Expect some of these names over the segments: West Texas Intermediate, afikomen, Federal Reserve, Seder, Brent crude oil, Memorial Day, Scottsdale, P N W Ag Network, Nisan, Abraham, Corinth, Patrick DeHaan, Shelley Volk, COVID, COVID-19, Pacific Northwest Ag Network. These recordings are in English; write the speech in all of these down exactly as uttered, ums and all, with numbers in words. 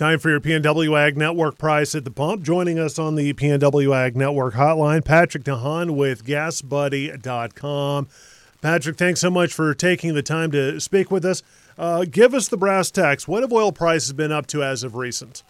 Time for your P N W Ag Network price at the pump. Joining us on the P N W Ag Network hotline, Patrick DeHaan with gas buddy dot com. Patrick, thanks so much for taking the time to speak with us. Uh, give us the brass tacks. What have oil prices been up to as of recent?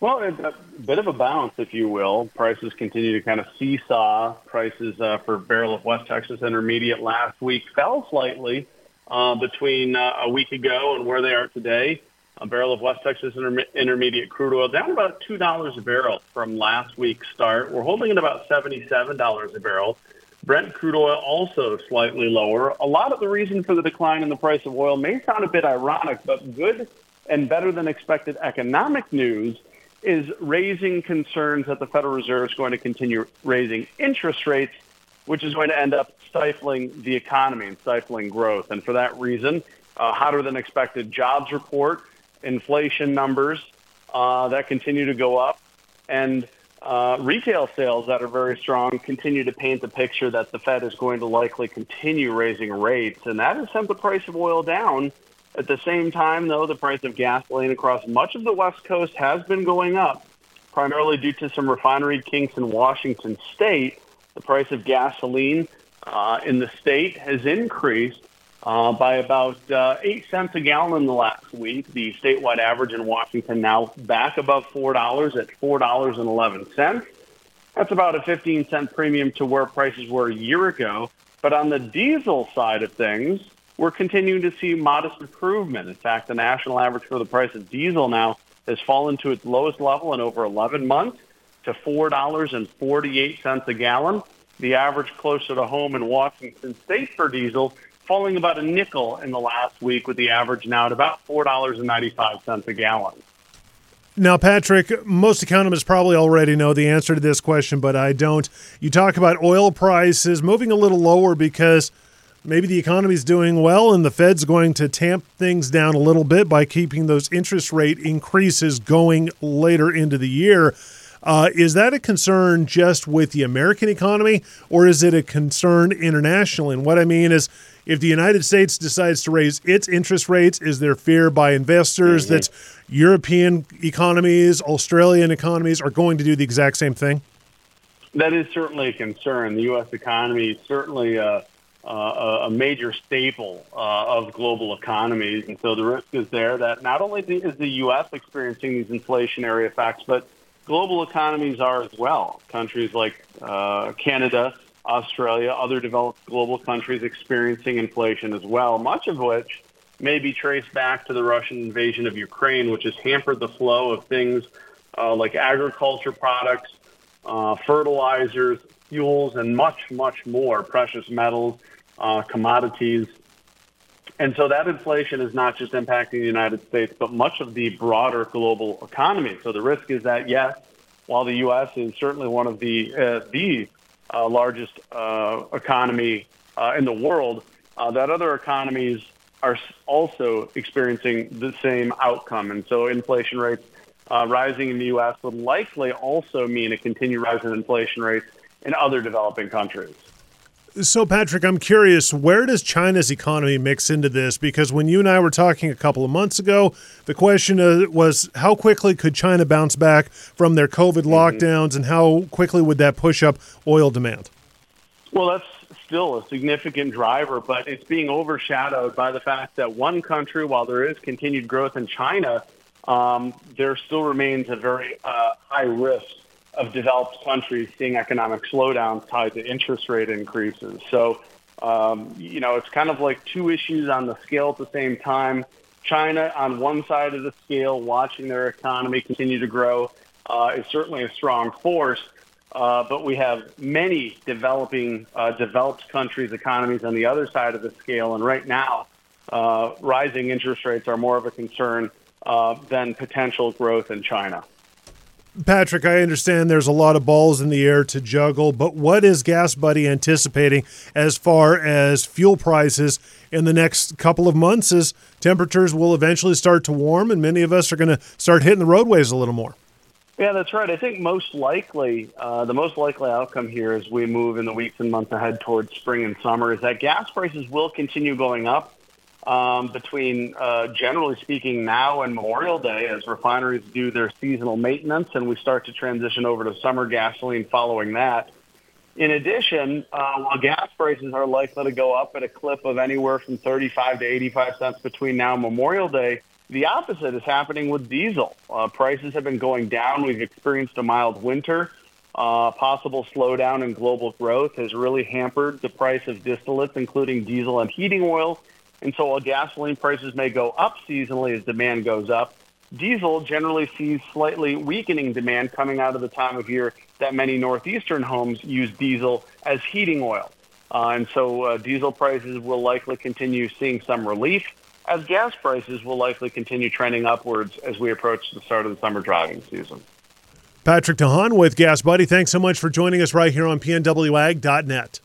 Well, a bit of a bounce, if you will. Prices continue to kind of seesaw. Prices uh, for a barrel of West Texas Intermediate last week fell slightly uh, between uh, a week ago and where they are today. A barrel of West Texas Inter- Intermediate crude oil down about two dollars a barrel from last week's start. We're holding at about seventy-seven dollars a barrel. Brent crude oil also slightly lower. A lot of the reason for the decline in the price of oil may sound a bit ironic, but good and better than expected economic news is raising concerns that the Federal Reserve is going to continue raising interest rates, which is going to end up stifling the economy and stifling growth. And for that reason, uh, hotter than expected jobs report, inflation numbers uh, that continue to go up, and uh, retail sales that are very strong continue to paint the picture that the Fed is going to likely continue raising rates. And that has sent the price of oil down. At the same time, though, the price of gasoline across much of the West Coast has been going up, primarily due to some refinery kinks in Washington State. The price of gasoline uh, in the state has increased Uh, by about uh, eight cents a gallon the last week. The statewide average in Washington now back above four dollars at four dollars and eleven cents. That's about a fifteen cent premium to where prices were a year ago. But on the diesel side of things, we're continuing to see modest improvement. In fact, the national average for the price of diesel now has fallen to its lowest level in over eleven months to four dollars and forty-eight cents a gallon. The average closer to home in Washington State for diesel falling about a nickel in the last week, with the average now at about four dollars and ninety-five cents a gallon. Now, Patrick, most economists probably already know the answer to this question, but I don't. You talk about oil prices moving a little lower because maybe the economy's doing well and the Fed's going to tamp things down a little bit by keeping those interest rate increases going later into the year. Uh, is that a concern just with the American economy, or is it a concern internationally? And what I mean is, if the United States decides to raise its interest rates, is there fear by investors mm-hmm. that European economies, Australian economies are going to do the exact same thing? That is certainly a concern. The U S economy is certainly a, a, a major staple uh, of global economies. And so the risk is there that not only is the U S experiencing these inflationary effects, but global economies are as well. Countries like uh, Canada, Australia, other developed global countries experiencing inflation as well, much of which may be traced back to the Russian invasion of Ukraine, which has hampered the flow of things uh, like agriculture products, uh, fertilizers, fuels, and much, much more, precious metals, uh, commodities. And so that inflation is not just impacting the United States, but much of the broader global economy. So the risk is that, yes, while the U S is certainly one of the uh, the uh, largest uh, economy uh, in the world, uh, that other economies are also experiencing the same outcome. And so inflation rates uh, rising in the U S would likely also mean a continued rise in inflation rates in other developing countries. So, Patrick, I'm curious, where does China's economy mix into this? Because when you and I were talking a couple of months ago, the question was how quickly could China bounce back from their COVID mm-hmm. lockdowns, and how quickly would that push up oil demand? Well, that's still a significant driver, but it's being overshadowed by the fact that one country, while there is continued growth in China, um, there still remains a very uh, high risk of developed countries seeing economic slowdowns tied to interest rate increases. So, um, you know, it's kind of like two issues on the scale at the same time. China on one side of the scale, watching their economy continue to grow, uh, is certainly a strong force. Uh, but we have many developing, uh, developed countries' economies on the other side of the scale. And right now, uh, rising interest rates are more of a concern uh, than potential growth in China. Patrick, I understand there's a lot of balls in the air to juggle, but what is Gas Buddy anticipating as far as fuel prices in the next couple of months as temperatures will eventually start to warm and many of us are going to start hitting the roadways a little more? Yeah, that's right. I think most likely, uh, the most likely outcome here as we move in the weeks and months ahead towards spring and summer is that gas prices will continue going up. um, between, uh, generally speaking, now and Memorial Day, as refineries do their seasonal maintenance, and we start to transition over to summer gasoline following that. In addition, uh, while gas prices are likely to go up at a clip of anywhere from thirty-five to eighty-five cents between now and Memorial Day, the opposite is happening with diesel. Uh, prices have been going down. We've experienced a mild winter. Uh, possible slowdown in global growth has really hampered the price of distillates, including diesel and heating oil. And so while gasoline prices may go up seasonally as demand goes up, diesel generally sees slightly weakening demand coming out of the time of year that many northeastern homes use diesel as heating oil. Uh, and so uh, diesel prices will likely continue seeing some relief, as gas prices will likely continue trending upwards as we approach the start of the summer driving season. Patrick DeHaan with Gas Buddy, thanks so much for joining us right here on P N W Ag dot net.